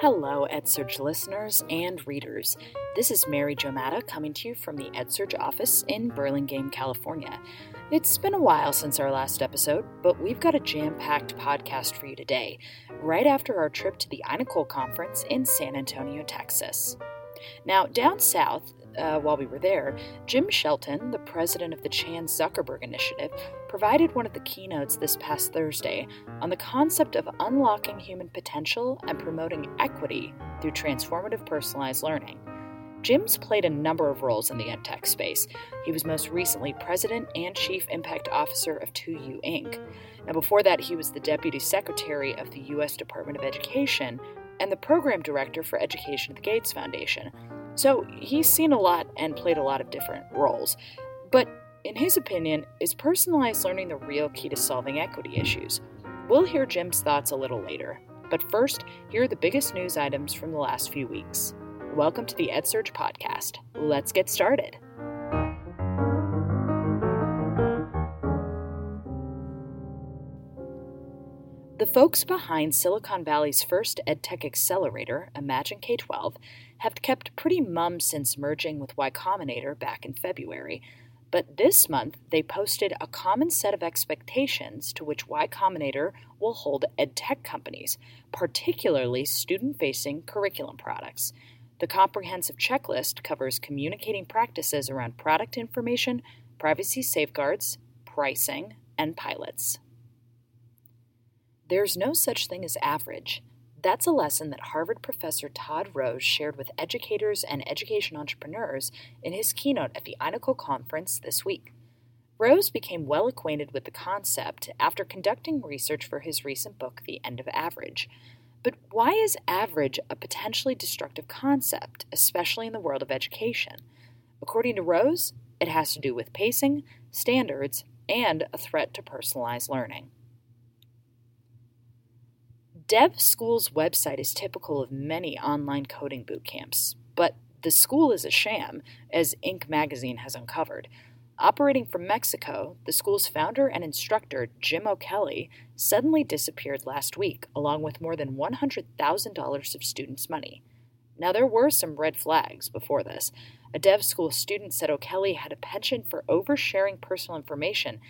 Hello, EdSurge listeners and readers. This is Mary Jo Madda coming to you from the EdSurge office in Burlingame, California. It's been a while since our last episode, but we've got a jam-packed podcast for you today, right after our trip to the iNACOL conference in San Antonio, Texas. Now, down south, while we were there, Jim Shelton, the president of the Chan Zuckerberg Initiative, provided one of the keynotes this past Thursday on the concept of unlocking human potential and promoting equity through transformative personalized learning. Jim's played a number of roles in the edtech space. He was most recently president and chief impact officer of 2U Inc. Now, before that, he was the deputy secretary of the U.S. Department of Education and the program director for education at the Gates Foundation. So he's seen a lot and played a lot of different roles. But in his opinion, is personalized learning the real key to solving equity issues? We'll hear Jim's thoughts a little later. But first, here are the biggest news items from the last few weeks. Welcome to the EdSurge podcast. Let's get started. The folks behind Silicon Valley's first EdTech accelerator, Imagine K-12, have kept pretty mum since merging with Y Combinator back in February. But this month, they posted a common set of expectations to which Y Combinator will hold EdTech companies, particularly student-facing curriculum products. The comprehensive checklist covers communicating practices around product information, privacy safeguards, pricing, and pilots. There's no such thing as average. That's a lesson that Harvard professor Todd Rose shared with educators and education entrepreneurs in his keynote at the iNACOL conference this week. Rose became well acquainted with the concept after conducting research for his recent book, The End of Average. But why is average a potentially destructive concept, especially in the world of education? According to Rose, it has to do with pacing, standards, and a threat to personalized learning. Dev School's website is typical of many online coding bootcamps, but the school is a sham, as Inc. magazine has uncovered. Operating from Mexico, the school's founder and instructor, Jim O'Kelly, suddenly disappeared last week, along with more than $100,000 of students' money. Now, there were some red flags before this. A Dev School student said O'Kelly had a penchant for oversharing personal information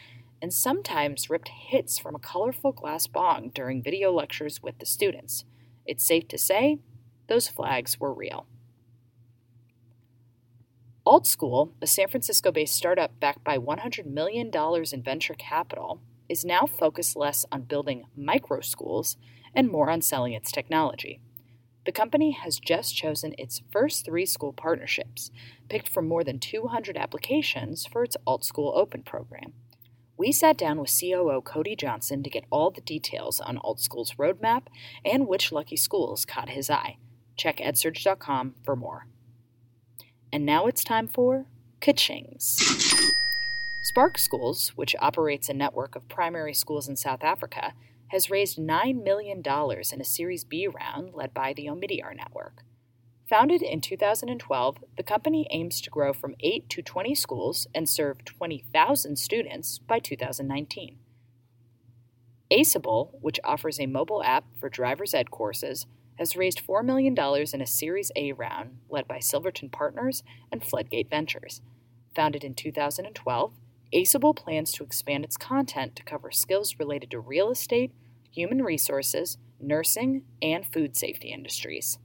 and sometimes ripped hits from a colorful glass bong during video lectures with the students. It's safe to say those flags were real. AltSchool, a San Francisco-based startup backed by $100 million in venture capital, is now focused less on building micro-schools and more on selling its technology. The company has just chosen its first 3 school partnerships, picked from more than 200 applications for its AltSchool Open program. We sat down with COO Cody Johnson to get all the details on AltSchool's roadmap and which lucky schools caught his eye. Check edsurge.com for more. And now it's time for Ka-chings. Spark Schools, which operates a network of primary schools in South Africa, has raised $9 million in a Series B round led by the Omidyar Network. Founded in 2012, the company aims to grow from 8 to 20 schools and serve 20,000 students by 2019. Aceable, which offers a mobile app for driver's ed courses, has raised $4 million in a Series A round led by Silverton Partners and Floodgate Ventures. Founded in 2012, Aceable plans to expand its content to cover skills related to real estate, human resources, nursing, and food safety industries.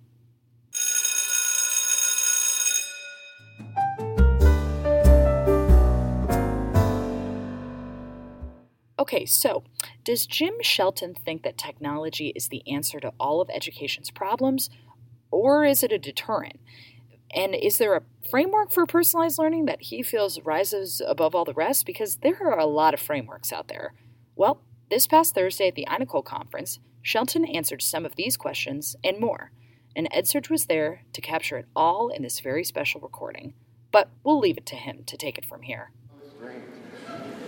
Okay, so does Jim Shelton think that technology is the answer to all of education's problems, or is it a deterrent? And is there a framework for personalized learning that he feels rises above all the rest? Because there are a lot of frameworks out there. Well, this past Thursday at the iNACOL conference, Shelton answered some of these questions and more, and EdSurge was there to capture it all in this very special recording. But we'll leave it to him to take it from here.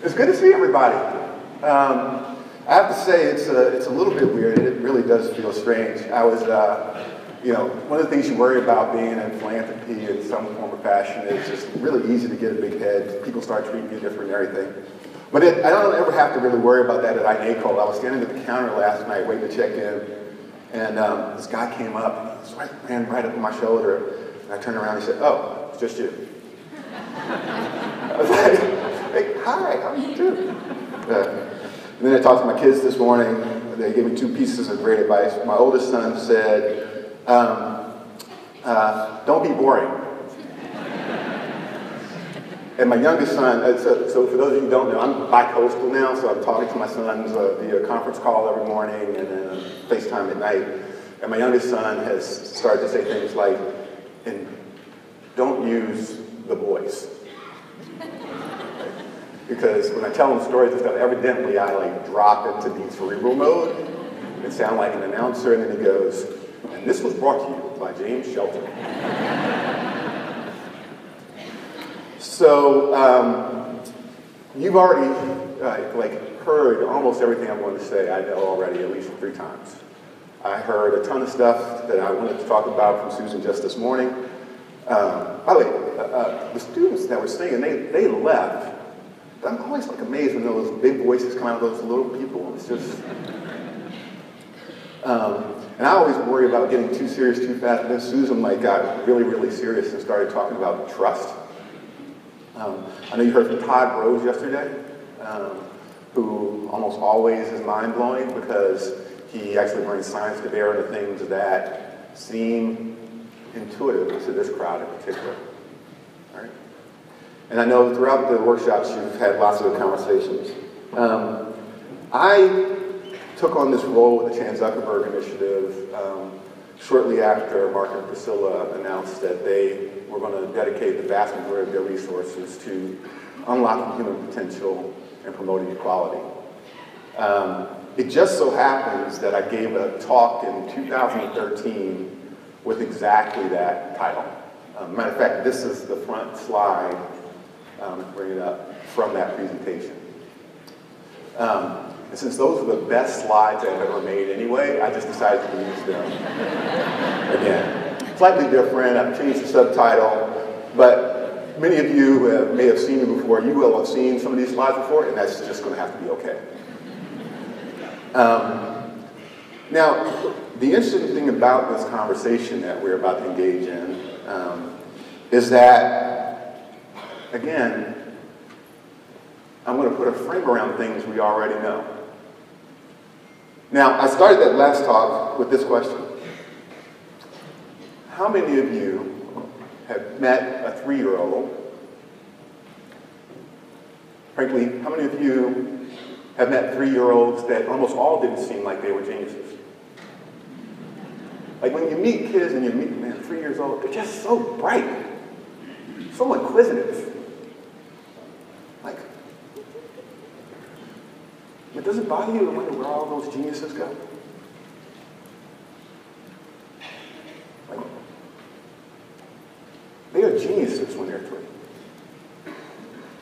It's good to see everybody. I have to say it's a little bit weird. It really does feel strange. I was, one of the things you worry about being in philanthropy in some form or fashion is just really easy to get a big head. People start treating you different and everything. But I don't ever have to really worry about that at iNACOL. I was standing at the counter last night waiting to check in, And this guy came up, he ran right up to my shoulder, and I turned around and he said, "Oh, it's just you." I was like, "Hey, hi, how are you doing?" And then I talked to my kids this morning. They gave me two pieces of great advice. My oldest son said, "Don't be boring." And my youngest son, so for those of you who don't know, I'm bi-coastal now, so I'm talking to my sons via conference call every morning and then FaceTime at night. And my youngest son has started to say things like, "And don't use the voice." Because when I tell them stories and stuff, evidently I like drop into deep cerebral mode and sound like an announcer, and then he goes, "And this was brought to you by James Shelton." So you've already heard almost everything I'm going to say. I know already at least 3 times. I heard a ton of stuff that I wanted to talk about from Susan just this morning. By the way, the students that were singing, they left. But I'm always like amazed when those big voices come out of those little people. It's just. And I always worry about getting too serious too fast. And then Susan got really, really serious and started talking about trust. I know you heard from Todd Rose yesterday, who almost always is mind-blowing because he actually brings science to bear on the things that seem intuitive to this crowd in particular. All right? And I know throughout the workshops you've had lots of conversations. I took on this role with the Chan Zuckerberg Initiative shortly after Mark and Priscilla announced that they were going to dedicate the vast majority of their resources to unlocking human potential and promoting equality. It just so happens that I gave a talk in 2013 with exactly that title. Matter of fact, this is the front slide, bring it up, from that presentation. And since those are the best slides I've ever made anyway, I just decided to use them again. Slightly different, I've changed the subtitle, but many of you who may have seen me before, you will have seen some of these slides before, and that's just going to have to be okay. Now, the interesting thing about this conversation that we're about to engage in is that, again, I'm going to put a frame around things we already know. Now, I started that last talk with this question. How many of you have met a 3-year-old? Frankly, how many of you have met 3-year-olds that almost all didn't seem like they were geniuses? Like when you meet kids and you meet, man, 3 years old, they're just so bright, so inquisitive. It doesn't bother you to wonder where all those geniuses go? Like, they are geniuses when they're 3.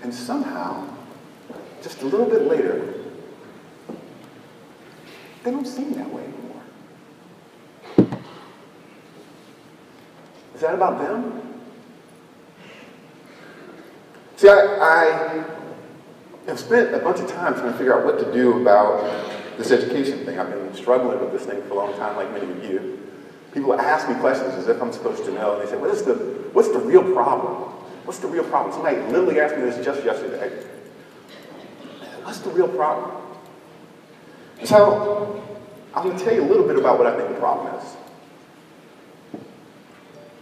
And somehow, just a little bit later, they don't seem that way anymore. Is that about them? See, I've spent a bunch of time trying to figure out what to do about this education thing. I've been struggling with this thing for a long time, like many of you. People ask me questions as if I'm supposed to know, and they say, what's the real problem? What's the real problem? Somebody literally asked me this just yesterday. What's the real problem? So I'm going to tell you a little bit about what I think the problem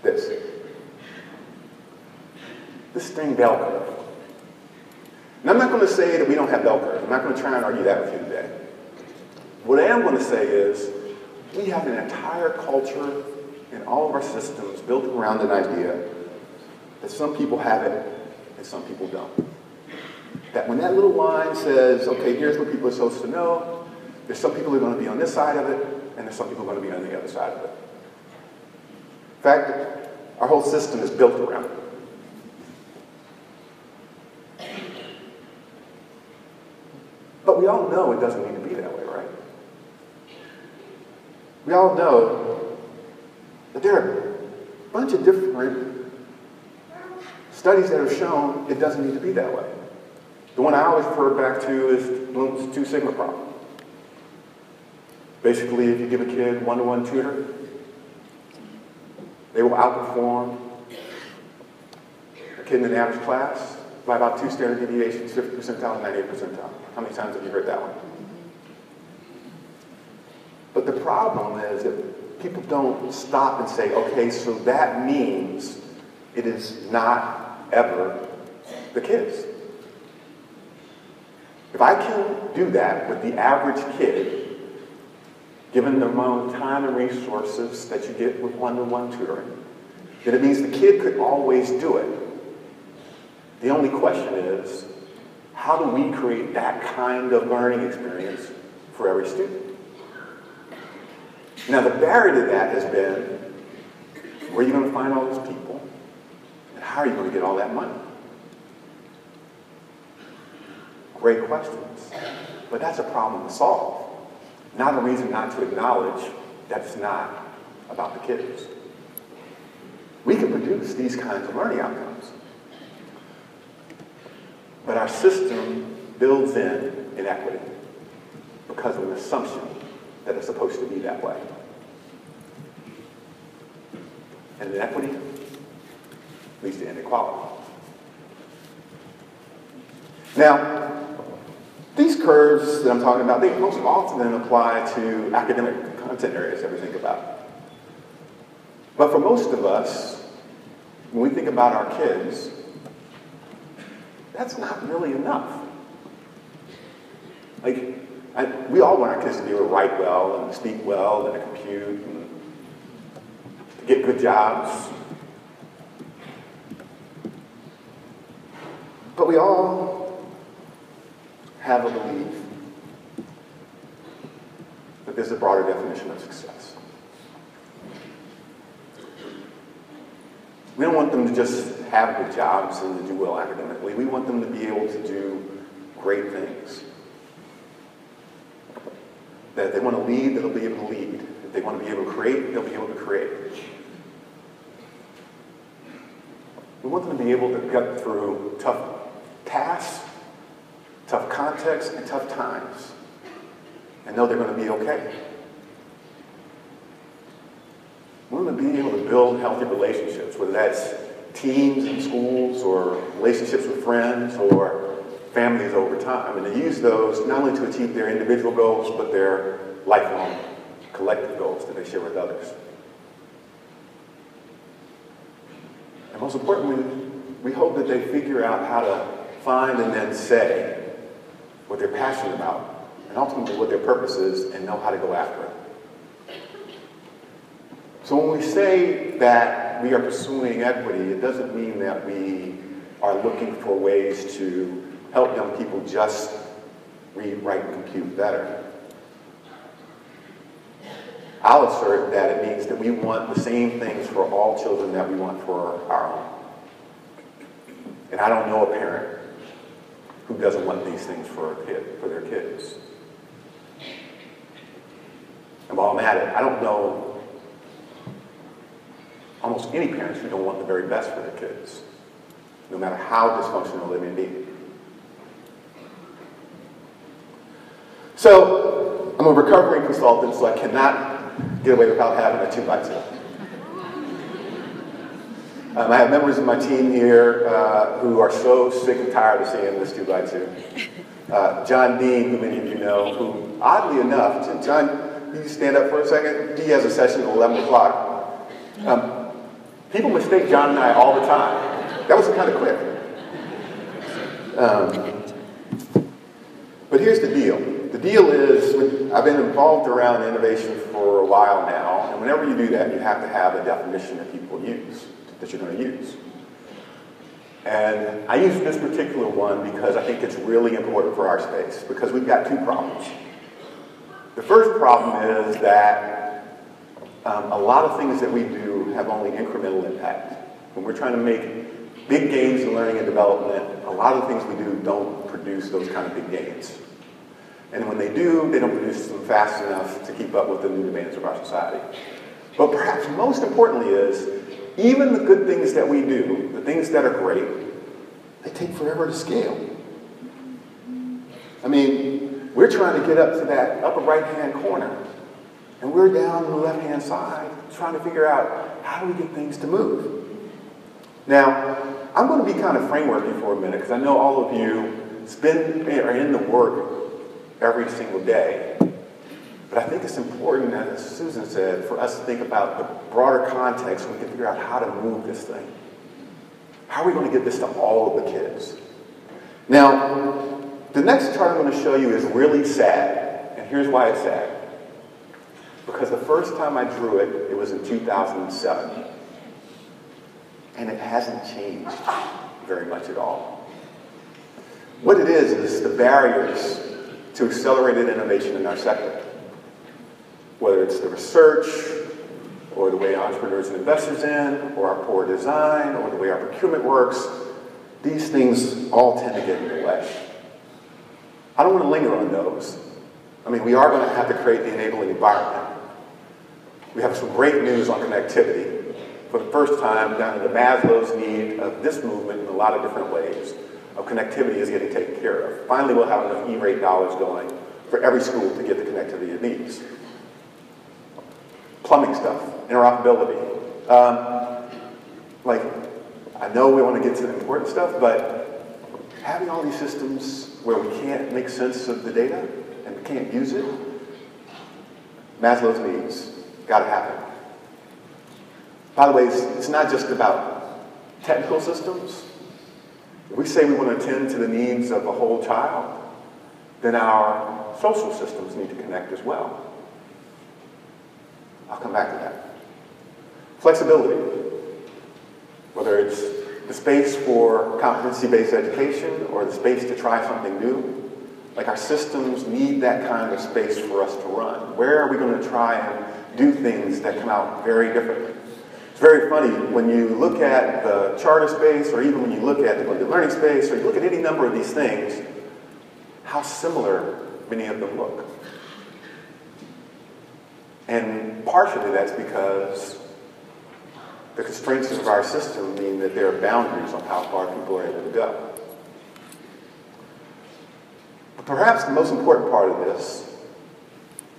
is. This thing, bell curve. And I'm not going to say that we don't have bell curves. I'm not going to try and argue that with you today. What I am going to say is we have an entire culture and all of our systems built around an idea that some people have it and some people don't. That when that little line says, okay, here's what people are supposed to know, there's some people who are going to be on this side of it, and there's some people who are going to be on the other side of it. In fact, our whole system is built around it. But we all know it doesn't need to be that way, right? We all know that there are a bunch of different studies that have shown it doesn't need to be that way. The one I always refer back to is Bloom's 2 sigma problem. Basically, if you give a kid one-to-one tutor, they will outperform a kid in an average class by about 2 standard deviations, 50th percentile and 98th percentile. How many times have you heard that one? But the problem is that people don't stop and say, okay, so that means it is not ever the kids. If I can do that with the average kid, given the amount of time and resources that you get with one-to-one tutoring, then it means the kid could always do it. The only question is, how do we create that kind of learning experience for every student? Now, the barrier to that has been, where are you going to find all those people? And how are you going to get all that money? Great questions. But that's a problem to solve. Not a reason not to acknowledge that it's not about the kids. We can produce these kinds of learning outcomes. But our system builds in inequity because of an assumption that it's supposed to be that way. And inequity leads to inequality. Now, these curves that I'm talking about, they most often apply to academic content areas that we think about. But for most of us, when we think about our kids, that's not really enough. Like, we all want our kids to be able to write well, and speak well, and to compute, and to get good jobs. But we all have a belief that there's a broader definition of success. We don't want them to just have good jobs and to do well academically. We want them to be able to do great things. That if they want to lead, they'll be able to lead. If they want to be able to create, they'll be able to create. We want them to be able to get through tough tasks, tough contexts, and tough times, and know they're going to be okay. We want them to be able to build healthy relationships, whether that's teams and schools, or relationships with friends, or families over time, and to use those not only to achieve their individual goals, but their lifelong collective goals that they share with others. And most importantly, we hope that they figure out how to find and then say what they're passionate about, and ultimately what their purpose is, and know how to go after it. So when we say that we are pursuing equity, it doesn't mean that we are looking for ways to help young people just read, write, and compute better. I'll assert that it means that we want the same things for all children that we want for our own. And I don't know a parent who doesn't want these things for their kids. And while I'm at it, I don't know almost any parents who don't want the very best for their kids, no matter how dysfunctional they may be. So, I'm a recovering consultant, so I cannot get away without having a 2x2. I have members of my team here who are so sick and tired of seeing this 2x2. John Dean, who many of you know, who, oddly enough, John, you stand up for a second? He has a session at 11 o'clock. People mistake John and I all the time. That was kind of quick. But here's the deal. The deal is, I've been involved around innovation for a while now, and whenever you do that, you have to have a definition that people use, that you're going to use. And I use this particular one because I think it's really important for our space, because we've got two problems. The first problem is that a lot of things that we do have only incremental impact. When we're trying to make big gains in learning and development, a lot of the things we do don't produce those kind of big gains. And when they do, they don't produce them fast enough to keep up with the new demands of our society. But perhaps most importantly is, even the good things that we do, the things that are great, they take forever to scale. I mean, we're trying to get up to that upper right-hand corner And we're down on the left-hand side trying to figure out, how do we get things to move? Now, I'm going to be kind of frameworking for a minute, because I know all of you are in the work every single day. But I think it's important, as Susan said, for us to think about the broader context so we can figure out how to move this thing. How are we going to get this to all of the kids? Now, the next chart I'm going to show you is really sad, and here's why it's sad. Because the first time I drew it, it was in 2007. And it hasn't changed very much at all. What it is the barriers to accelerated innovation in our sector. Whether it's the research, or the way entrepreneurs and investors in, or our poor design, or the way our procurement works, these things all tend to get in the way. I don't want to linger on those. I mean, we are going to have to create the enabling environment. We have some great news on connectivity. For the first time, down to the Maslow's need of this movement in a lot of different ways of connectivity is getting taken care of. Finally, we'll have enough E-rate dollars going for every school to get the connectivity it needs. Plumbing stuff, interoperability. I know we want to get to the important stuff, but having all these systems where we can't make sense of the data, and we can't use it, Maslow's needs, gotta happen. By the way, it's not just about technical systems. If we say we want to attend to the needs of a whole child, then our social systems need to connect as well. I'll come back to that. Flexibility, whether it's the space for competency-based education or the space to try something new, like our systems need that kind of space for us to run. Where are we going to try and do things that come out very differently? It's very funny, when you look at the charter space, or even when you look at the blended learning space, or you look at any number of these things, how similar many of them look. And partially that's because the constraints of our system mean that there are boundaries on how far people are able to go. Perhaps the most important part of this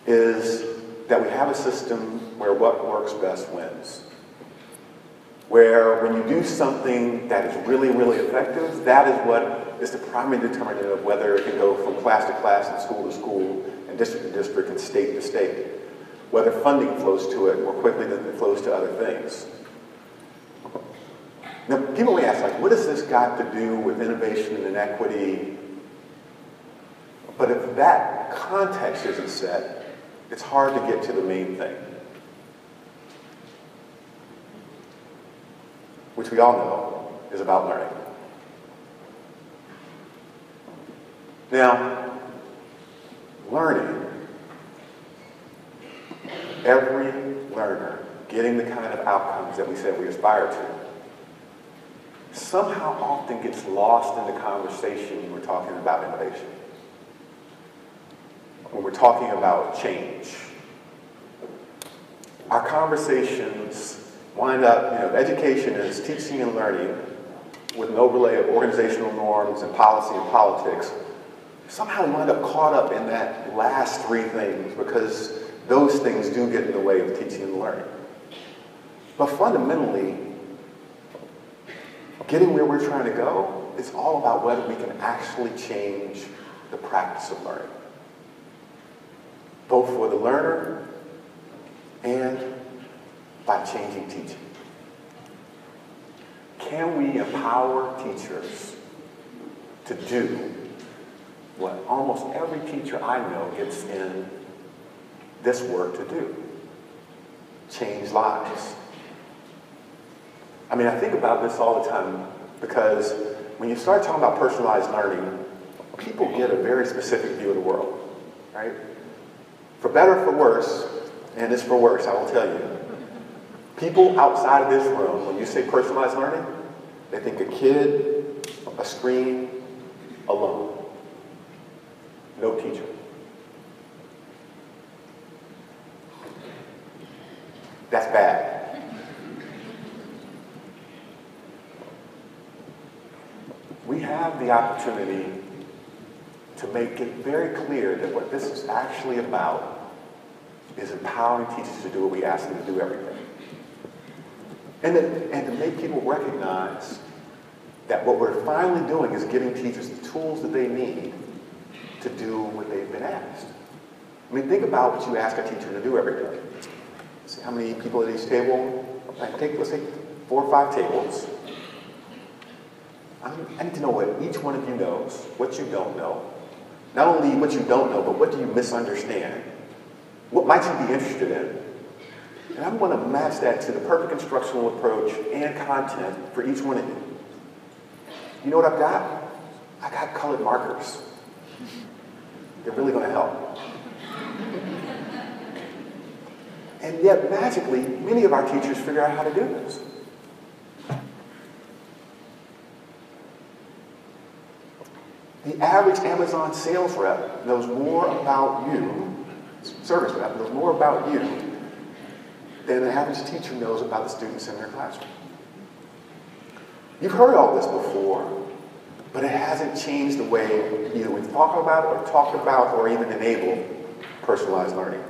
is that we have a system where what works best wins. Where when you do something that is really, really effective, that is what is the primary determinant of whether it can go from class to class and school to school and district to district and state to state. Whether funding flows to it more quickly than it flows to other things. Now, people may ask, what has this got to do with innovation and inequity? But if that context isn't set, it's hard to get to the main thing, which we all know is about learning. Now, learning, every learner getting the kind of outcomes that we said we aspire to, somehow often gets lost in the conversation when we're talking about innovation. When we're talking about change. Our conversations wind up, education is teaching and learning with an overlay of organizational norms and policy and politics. Somehow we wind up caught up in that last three things because those things do get in the way of teaching and learning. But fundamentally, getting where we're trying to go is all about whether we can actually change the practice of learning. Both for the learner and by changing teaching. Can we empower teachers to do what almost every teacher I know gets in this work to do? Change lives. I think about this all the time because when you start talking about personalized learning, people get a very specific view of the world, right? For better or for worse, and it's for worse, I will tell you. People outside of this room, when you say personalized learning, they think a kid, a screen, alone. No teacher. That's bad. We have the opportunity to make it very clear that what this is actually about is empowering teachers to do what we ask them to do every day. And to make people recognize that what we're finally doing is giving teachers the tools that they need to do what they've been asked. I mean, think about what you ask a teacher to do every day. See how many people at each table? Let's take 4 or 5 tables. I need to know what each one of you knows, what you don't know. Not only what you don't know, but what do you misunderstand? What might you be interested in? And I want to match that to the perfect instructional approach and content for each one of you. You know what I've got? I got colored markers. They're really going to help. And yet, magically, many of our teachers figure out how to do this. The average Amazon sales rep knows more about you, service rep knows more about you than the average teacher knows about the students in their classroom. You've heard all this before, but it hasn't changed the way either we talk about or even enable personalized learning.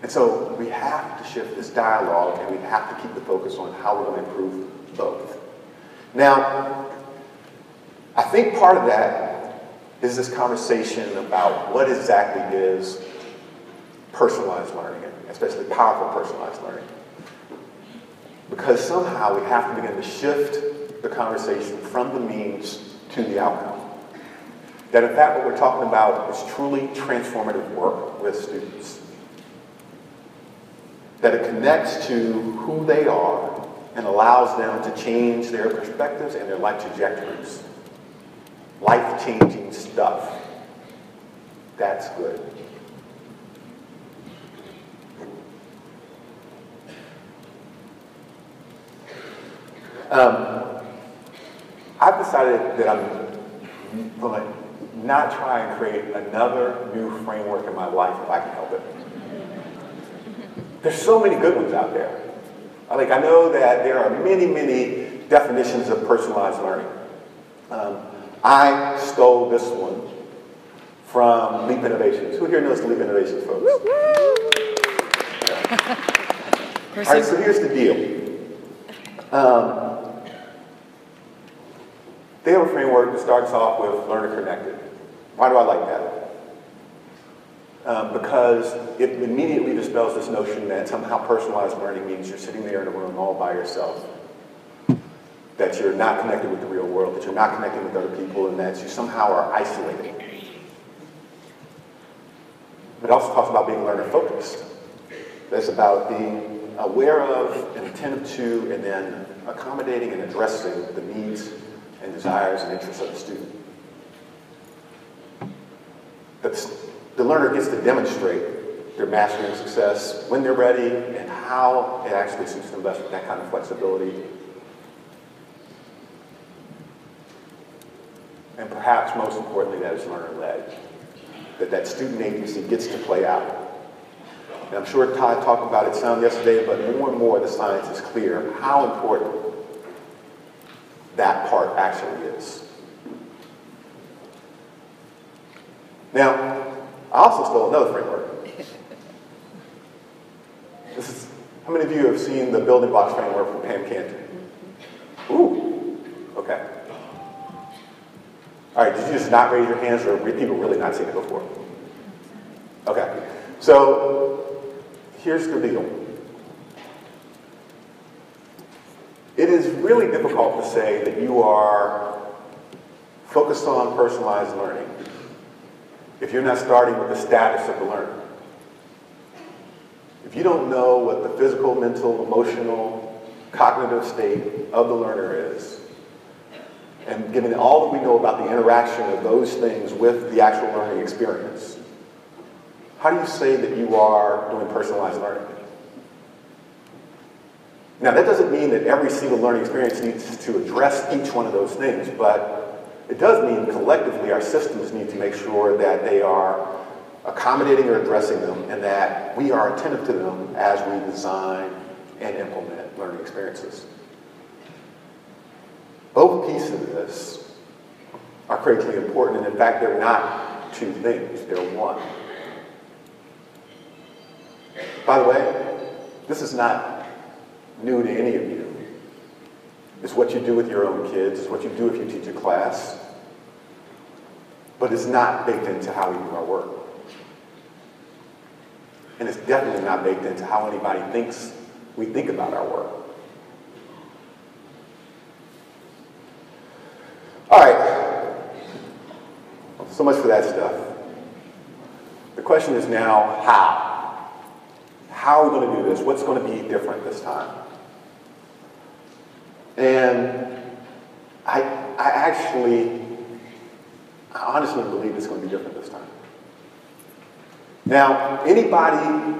And so we have to shift this dialogue, and we have to keep the focus on how we're going to improve both. Now, I think part of that is this conversation about what exactly is personalized learning, especially powerful personalized learning. Because somehow we have to begin to shift the conversation from the means to the outcome. That in fact what we're talking about is truly transformative work with students. That it connects to who they are and allows them to change their perspectives and their life trajectories. Life-changing stuff. That's good. I've decided that I'm going to not try and create another new framework in my life if I can help it. There's so many good ones out there. I know that there are many, many definitions of personalized learning. I stole this one from Leap Innovations. Who here knows the Leap Innovations folks? Yeah. All right, so here's the deal. They have a framework that starts off with learner connected. Why do I like that? Because it immediately dispels this notion that somehow personalized learning means you're sitting there in a room all by yourself, that you're not connected with the real world, that you're not connecting with other people, and that you somehow are isolated. It also talks about being learner focused. That's about being aware of and attentive to and then accommodating and addressing the needs and desires and interests of the student. The learner gets to demonstrate their mastery and success when they're ready and how it actually suits them best with that kind of flexibility. And perhaps most importantly, that it's learner-led, that student agency gets to play out. And I'm sure Todd talked about it some yesterday, but more and more the science is clear how important that part actually is. Now, I also stole another framework. How many of you have seen the building blocks framework from Pam Cantor? Ooh, okay. All right, did you just not raise your hands, or have people really not seen it before? Okay, so here's the deal. It is really difficult to say that you are focused on personalized learning if you're not starting with the status of the learner. If you don't know what the physical, mental, emotional, cognitive state of the learner is, and given all that we know about the interaction of those things with the actual learning experience, how do you say that you are doing personalized learning? Now, that doesn't mean that every single learning experience needs to address each one of those things, but it does mean collectively our systems need to make sure that they are accommodating or addressing them and that we are attentive to them as we design and implement learning experiences. Both pieces of this are critically important, and in fact they're not not two things, they're one. By the way, this is not new to any of you. It's what you do with your own kids, it's what you do if you teach a class, but it's not baked into how we do our work. And it's definitely not baked into how anybody thinks we think about our work. All right, so much for that stuff. The question is now, how? How are we going to do this? What's going to be different this time? And I honestly believe it's going to be different this time. Now, anybody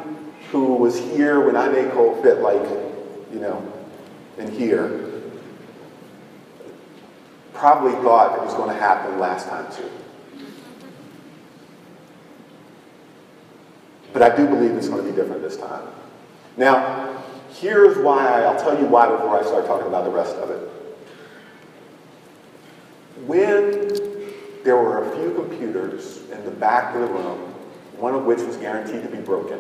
who was here when iNACOL fit, like, you know, in here, probably thought it was going to happen last time too. But I do believe it's going to be different this time. Now, here's why. I'll tell you why before I start talking about the rest of it. When there were a few computers in the back of the room, one of which was guaranteed to be broken,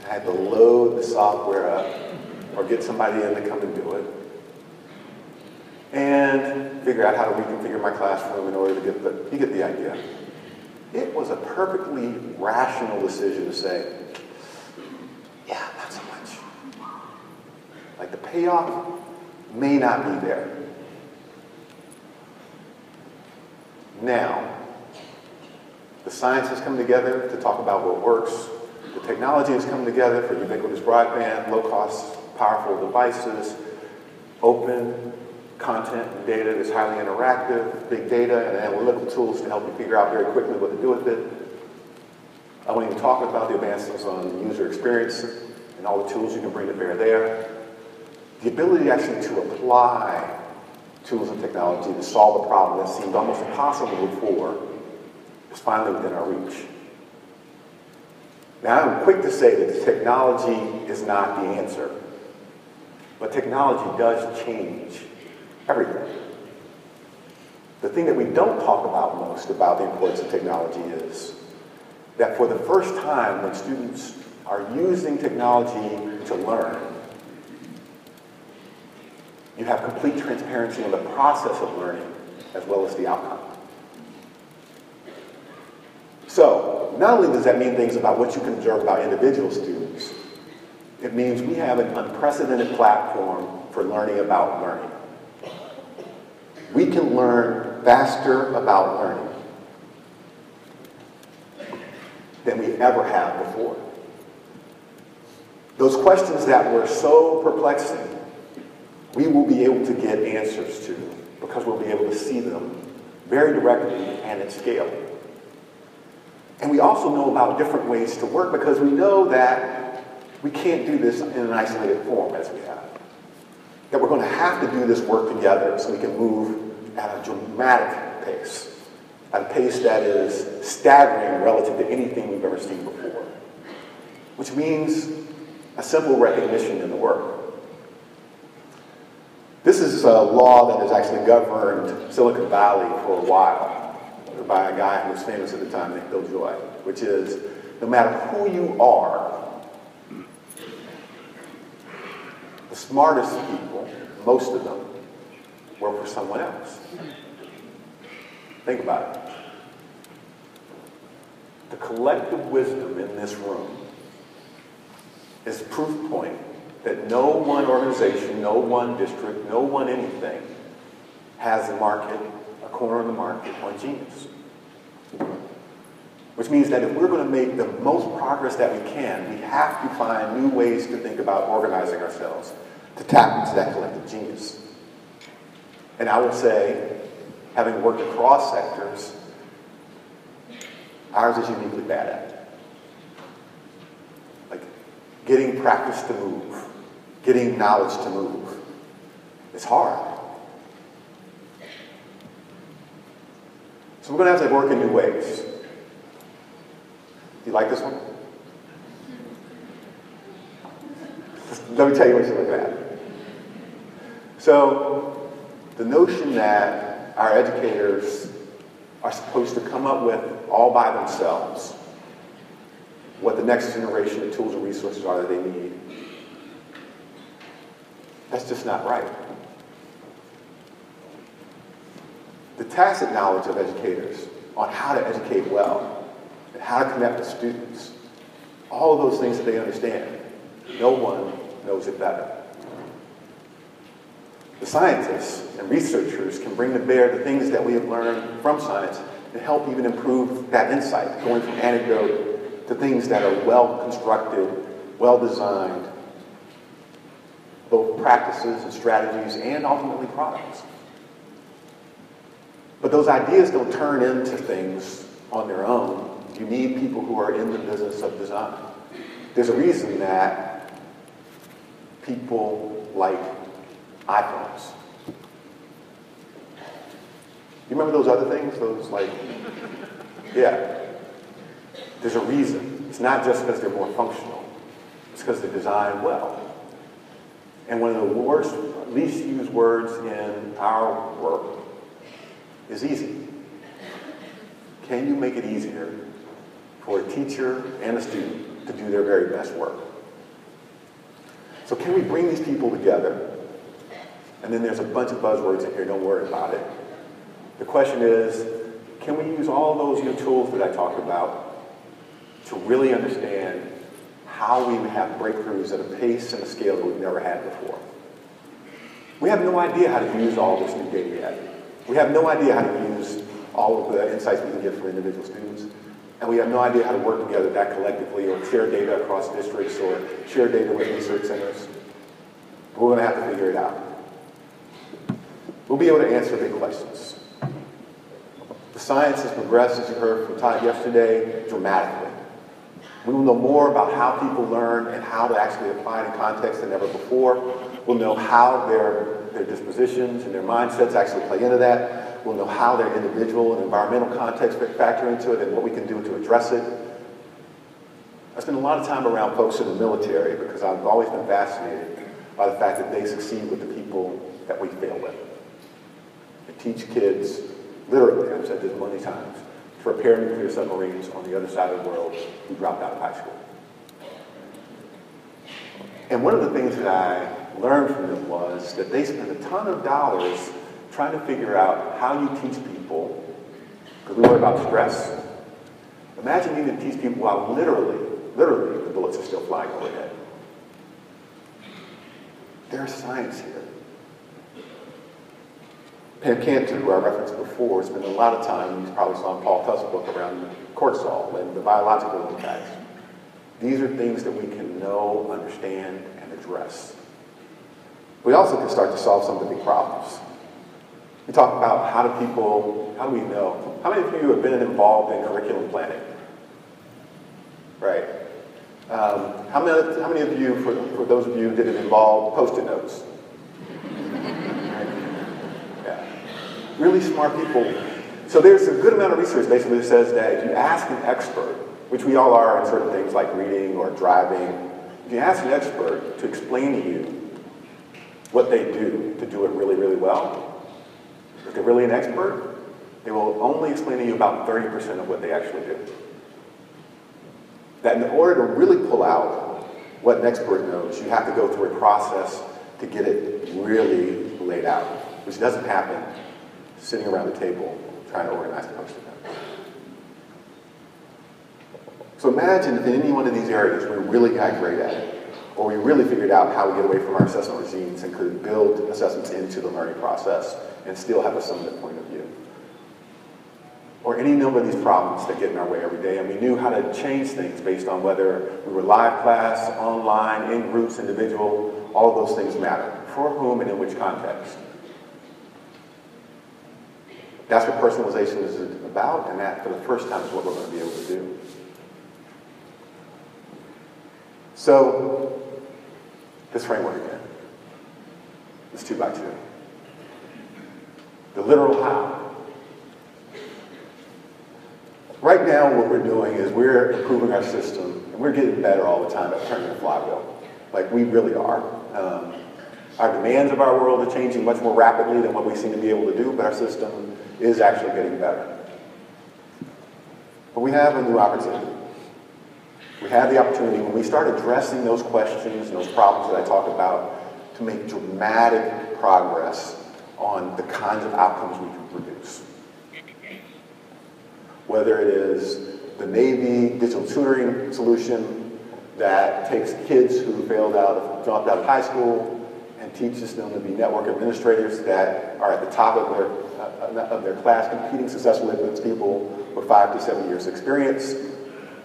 and I had to load the software up or get somebody in to come and do it, and figure out how to reconfigure my classroom in order to get the, you get the idea. It was a perfectly rational decision to say, yeah, not so much. Like, the payoff may not be there. Now, the science has come together to talk about what works. The technology has come together for ubiquitous broadband, low-cost, powerful devices, open content and data that's highly interactive, big data and analytical tools to help you figure out very quickly what to do with it. I won't even talk about the advancements on user experience and all the tools you can bring to bear there. The ability actually to apply tools and technology to solve a problem that seemed almost impossible before is finally within our reach. Now, I'm quick to say that the technology is not the answer, but technology does change everything. The thing that we don't talk about most about the importance of technology is that for the first time when students are using technology to learn, you have complete transparency on the process of learning as well as the outcome. So, not only does that mean things about what you can observe about individual students, it means we have an unprecedented platform for learning about learning. We can learn faster about learning than we ever have before. Those questions that were so perplexing, we will be able to get answers to because we'll be able to see them very directly and at scale. And we also know about different ways to work because we know that we can't do this in an isolated form as we have. That we're going to have to do this work together so we can move at a dramatic pace, at a pace that is staggering relative to anything we've ever seen before, which means a simple recognition in the work. This is a law that has actually governed Silicon Valley for a while by a guy who was famous at the time named Bill Joy, which is no matter who you are, the smartest people, most of them, work for someone else. Think about it. The collective wisdom in this room is the proof point that no one organization, no one district, no one anything has a market, a corner of the market on genius. Which means that if we're going to make the most progress that we can, we have to find new ways to think about organizing ourselves to tap into that collective genius. And I would say, having worked across sectors, ours is uniquely bad at it. Like, getting practice to move, getting knowledge to move, it's hard. So we're going to have to work in new ways. Do you like this one? Let me tell you what you're looking at. So, the notion that our educators are supposed to come up with all by themselves what the next generation of tools and resources are that they need. That's just not right. The tacit knowledge of educators on how to educate well and how to connect with students, all of those things that they understand, no one knows it better. The scientists and researchers can bring to bear the things that we have learned from science and help even improve that insight, going from anecdote to things that are well-constructed, well-designed, both practices and strategies and ultimately products. But those ideas don't turn into things on their own. You need people who are in the business of design. There's a reason that people like iPhones. You remember those other things? Those like, yeah. There's a reason. It's not just because they're more functional. It's because they're designed well. And one of the worst, least used words in our work is easy. Can you make it easier for a teacher and a student to do their very best work? So can we bring these people together? And then there's a bunch of buzzwords in here, don't worry about it. The question is, can we use all those new tools that I talked about to really understand how we have breakthroughs at a pace and a scale that we've never had before? We have no idea how to use all this new data yet. We have no idea how to use all of the insights we can get from individual students, and we have no idea how to work together that collectively or share data across districts or share data with research centers. But we're going to have to figure it out. We'll be able to answer big questions. The science has progressed, as you heard from Todd yesterday, dramatically. We will know more about how people learn and how to actually apply in context than ever before. We'll know how their dispositions and their mindsets actually play into that. We'll know how their individual and environmental context factor into it and what we can do to address it. I spend a lot of time around folks in the military because I've always been fascinated by the fact that they succeed with the people that we fail with. They teach kids, literally, I've said this many times, to repair nuclear submarines on the other side of the world who dropped out of high school. And one of the things that I learned from them was that they spent a ton of dollars trying to figure out how you teach people, because we worry about stress. Imagine needing to teach people while literally the bullets are still flying overhead. There's science here. Pam Cantor, who I referenced before, spent a lot of time, you probably saw in Paul Tuss's book, around cortisol and the biological impacts. These are things that we can know, understand, and address. We also can start to solve some of the big problems. We talk about how do we know? How many of you have been involved in curriculum planning? Right. How many of you, for those of you that have involved Post-it notes? Yeah. Really smart people. So there's a good amount of research basically that says that if you ask an expert, which we all are in certain things like reading or driving, if you ask an expert to explain to you what they do to do it really, really well. If they're really an expert, they will only explain to you about 30% of what they actually do. That in order to really pull out what an expert knows, you have to go through a process to get it really laid out, which doesn't happen sitting around the table trying to organize the post-it notes. So imagine if in any one of these areas we really got great at it, or we really figured out how we get away from our assessment regimes and could build assessments into the learning process and still have a summative point of view. Or any number of these problems that get in our way every day, and we knew how to change things based on whether we were live class, online, in groups, individual, all of those things matter. For whom and in which context. That's what personalization is about, and that for the first time is what we're going to be able to do. So, this framework again, this 2x2. The literal how. Right now what we're doing is we're improving our system and we're getting better all the time at turning the flywheel. Like we really are. Our demands of our world are changing much more rapidly than what we seem to be able to do, but our system is actually getting better. But we have a new opportunity. We had the opportunity, when we start addressing those questions and those problems that I talked about, to make dramatic progress on the kinds of outcomes we can produce. Whether it is the Navy digital tutoring solution that takes kids who dropped out of high school and teaches them to be network administrators that are at the top of their class, competing successfully with people with 5 to 7 years experience.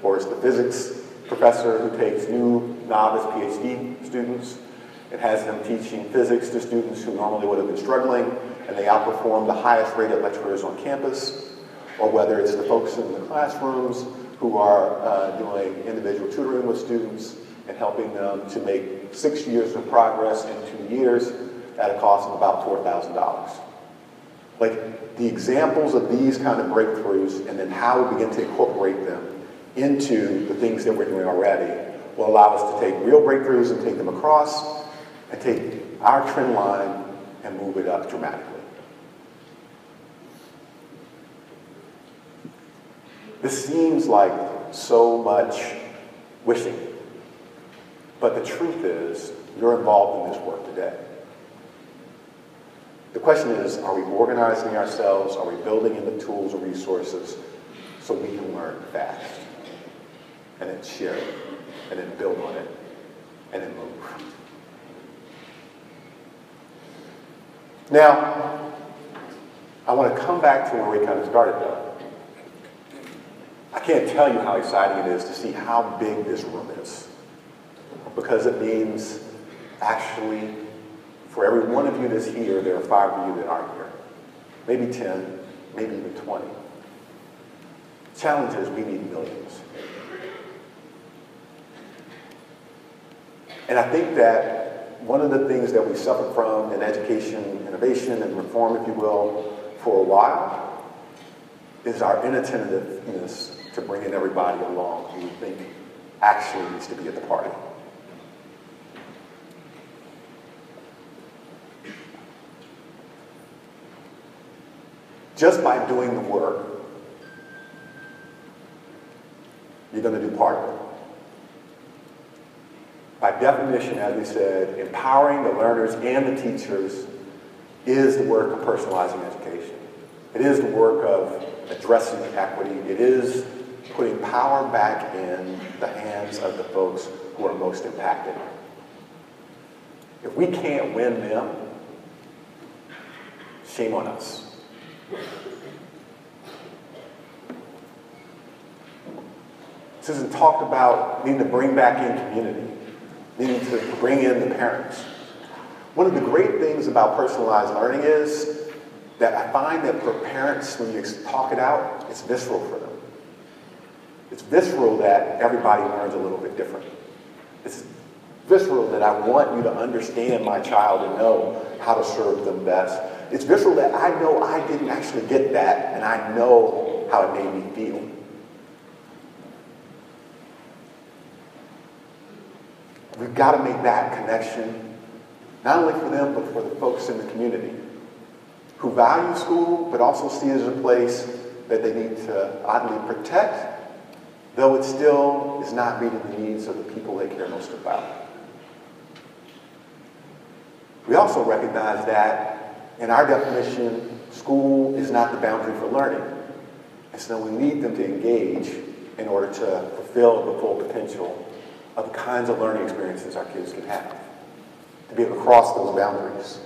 Or it's the physics professor who takes new novice PhD students and has them teaching physics to students who normally would have been struggling, and they outperform the highest rated lecturers on campus. Or whether it's the folks in the classrooms who are doing individual tutoring with students and helping them to make 6 years of progress in 2 years at a cost of about $4,000. Like, the examples of these kind of breakthroughs and then how we begin to incorporate them into the things that we're doing already will allow us to take real breakthroughs and take them across and take our trend line and move it up dramatically. This seems like so much wishing, but the truth is, you're involved in this work today. The question is, are we organizing ourselves? Are we building in the tools or resources so we can learn fast, and then share it, and then build on it, and then move? Now, I want to come back to where we kind of started, though. I can't tell you how exciting it is to see how big this room is, because it means, actually, for every one of you that's here, there are 5 of you that aren't here. Maybe 10, maybe even 20. The challenge is we need millions. And I think that one of the things that we suffered from in education, innovation, and reform, if you will, for a while, is our inattentiveness to bringing everybody along who we think actually needs to be at the party. Just by doing the work, you're going to do part of it. By definition, as we said, empowering the learners and the teachers is the work of personalizing education. It is the work of addressing equity. It is putting power back in the hands of the folks who are most impacted. If we can't win them, shame on us. Susan talked about needing to bring back in community, needing to bring in the parents. One of the great things about personalized learning is that I find that for parents, when you talk it out, it's visceral for them. It's visceral that everybody learns a little bit different. It's visceral that I want you to understand my child and know how to serve them best. It's visceral that I know I didn't actually get that, and I know how it made me feel. We've got to make that connection, not only for them, but for the folks in the community who value school, but also see it as a place that they need to oddly protect, though it still is not meeting the needs of the people they care most about. We also recognize that in our definition, school is not the boundary for learning. And so we need them to engage in order to fulfill the full potential of the kinds of learning experiences our kids can have, to be able to cross those boundaries.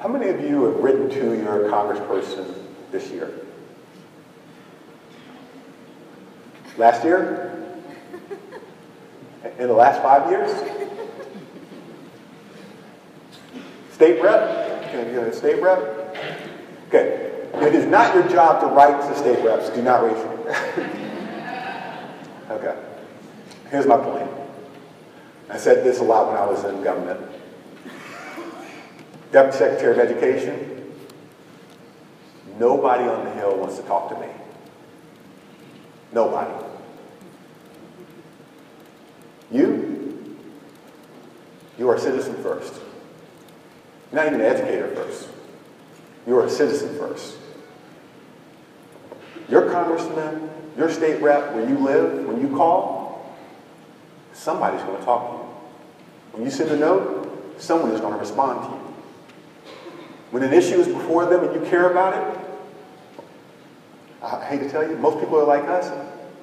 How many of you have written to your congressperson this year? Last year? In the last 5 years? State rep? Can I get a state rep? Okay. It is not your job to write to state reps. Do not raise your hand. Okay. Here's my point. I said this a lot when I was in government. Deputy Secretary of Education, nobody on the Hill wants to talk to me. Nobody. You are a citizen first. You're not even an educator first. You are a citizen first. Your congressman, your state rep, where you live, when you call, somebody's going to talk to you. When you send a note, someone is going to respond to you. When an issue is before them and you care about it, I hate to tell you, most people are like us.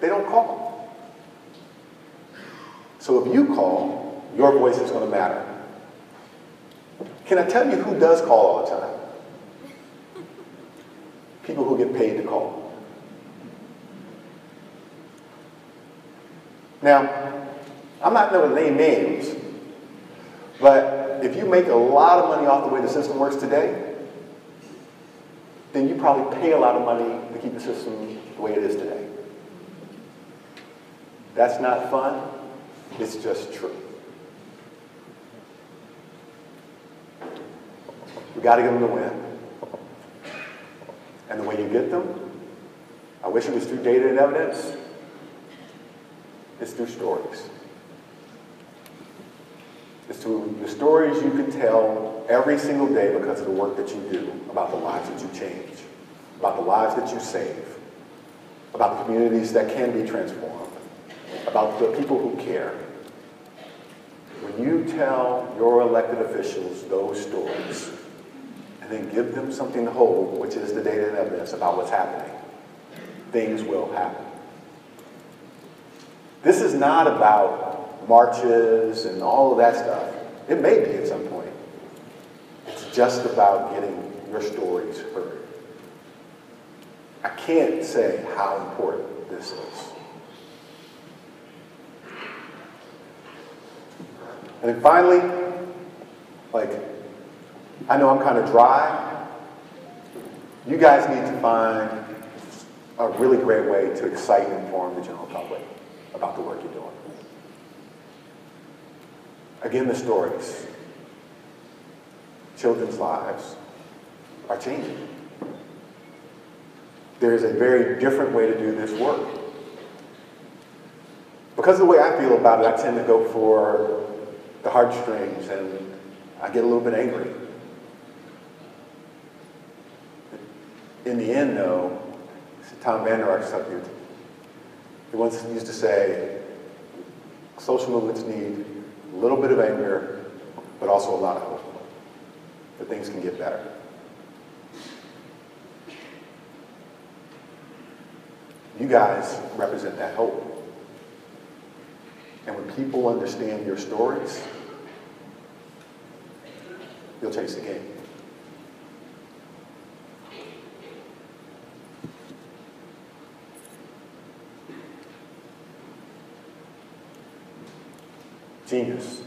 They don't call. So if you call, your voice is going to matter. Can I tell you who does call all the time? People who get paid to call. Now, I'm not going to name names, but if you make a lot of money off the way the system works today, then you probably pay a lot of money to keep the system the way it is today. That's not fun. It's just true. We've got to get them to win. And the way you get them, I wish it was through data and evidence. It's through stories. It's through the stories you can tell every single day because of the work that you do, about the lives that you change, about the lives that you save, about the communities that can be transformed, about the people who care. When you tell your elected officials those stories, and then give them something to hold, which is the data and evidence about what's happening, things will happen. This is not about marches and all of that stuff. It may be at some point. It's just about getting your stories heard. I can't say how important this is. And then finally, I know I'm kind of dry. You guys need to find a really great way to excite and inform the general public about the work you're doing. Again, the stories. Children's lives are changing. There's a very different way to do this work. Because of the way I feel about it, I tend to go for the heartstrings, and I get a little bit angry. In the end, though, Tom Vander Ark up here. He once used to say, social movements need a little bit of anger, but also a lot of hope that things can get better. You guys represent that hope. And when people understand your stories, you'll chase the game. Genius.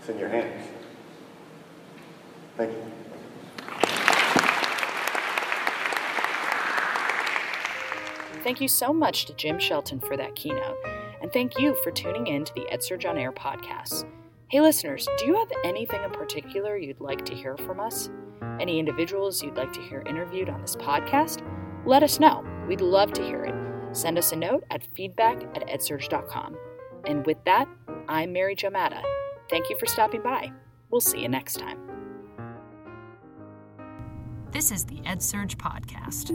It's in your hands. Thank you. Thank you so much to Jim Shelton for that keynote, and thank you for tuning in to the EdSurge on Air podcast. Hey listeners, do you have anything in particular you'd like to hear from us? Any individuals you'd like to hear interviewed on this podcast? Let us know. We'd love to hear it. Send us a note at feedback@edsurge.com. And with that, I'm Mary Jo Madda. Thank you for stopping by. We'll see you next time. This is the EdSurge podcast.